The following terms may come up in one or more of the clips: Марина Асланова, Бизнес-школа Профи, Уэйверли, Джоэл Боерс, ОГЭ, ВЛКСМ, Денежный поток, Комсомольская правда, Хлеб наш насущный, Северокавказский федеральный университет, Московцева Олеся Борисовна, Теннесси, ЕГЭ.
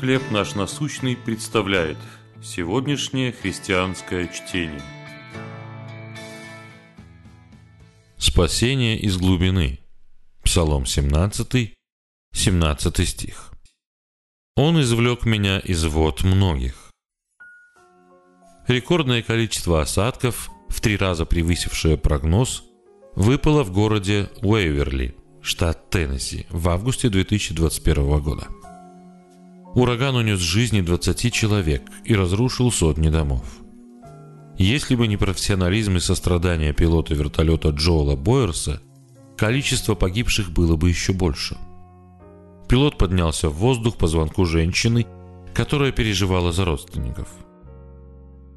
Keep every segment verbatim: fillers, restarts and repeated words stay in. Хлеб наш насущный представляет сегодняшнее христианское чтение. Спасение из глубины. Псалом семнадцатый, семнадцатый стих. Он извлек меня из вод многих. Рекордное количество осадков, в три раза превысившее прогноз, выпало в городе Уэйверли, штат Теннесси, в августе две тысячи двадцать первого года. Ураган унес жизни двадцати человек и разрушил сотни домов. Если бы не профессионализм и сострадание пилота вертолета Джоэла Боерса, количество погибших было бы еще больше. Пилот поднялся в воздух по звонку женщины, которая переживала за родственников.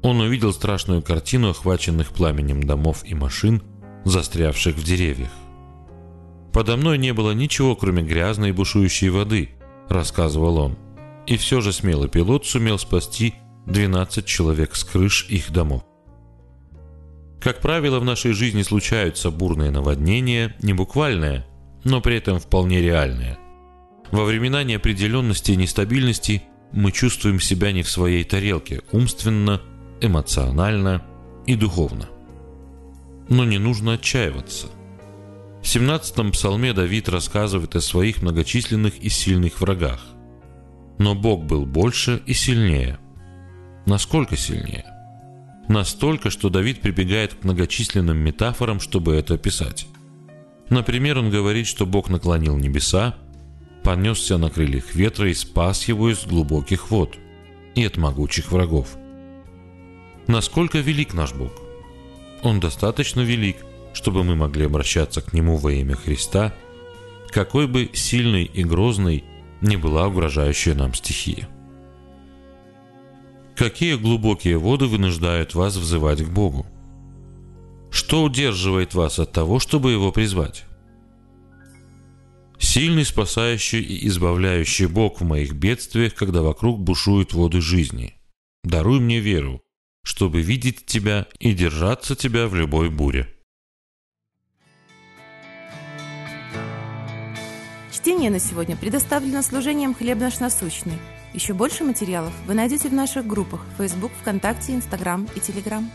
Он увидел страшную картину охваченных пламенем домов и машин, застрявших в деревьях. «Подо мной не было ничего, кроме грязной и бушующей воды», — рассказывал он. И все же смелый пилот сумел спасти двенадцать человек с крыш их домов. Как правило, в нашей жизни случаются бурные наводнения, не буквальные, но при этом вполне реальные. Во времена неопределенности и нестабильности мы чувствуем себя не в своей тарелке умственно, эмоционально и духовно. Но не нужно отчаиваться. В семнадцатом псалме Давид рассказывает о своих многочисленных и сильных врагах. Но Бог был больше и сильнее. Насколько сильнее? Настолько, что Давид прибегает к многочисленным метафорам, чтобы это описать. Например, он говорит, что Бог наклонил небеса, понесся на крыльях ветра и спас его из глубоких вод и от могучих врагов. Насколько велик наш Бог? Он достаточно велик, чтобы мы могли обращаться к Нему во имя Христа, какой бы сильной и грозной не была угрожающая нам стихия. Какие глубокие воды вынуждают вас взывать к Богу? Что удерживает вас от того, чтобы Его призвать? Сильный, спасающий и избавляющий Бог в моих бедствиях, когда вокруг бушуют воды жизни. Даруй мне веру, чтобы видеть Тебя и держаться Тебя в любой буре. Чтение на сегодня предоставлено служением «Хлеб наш насущный». Еще больше материалов вы найдете в наших группах Facebook, ВКонтакте, Instagram и Telegram.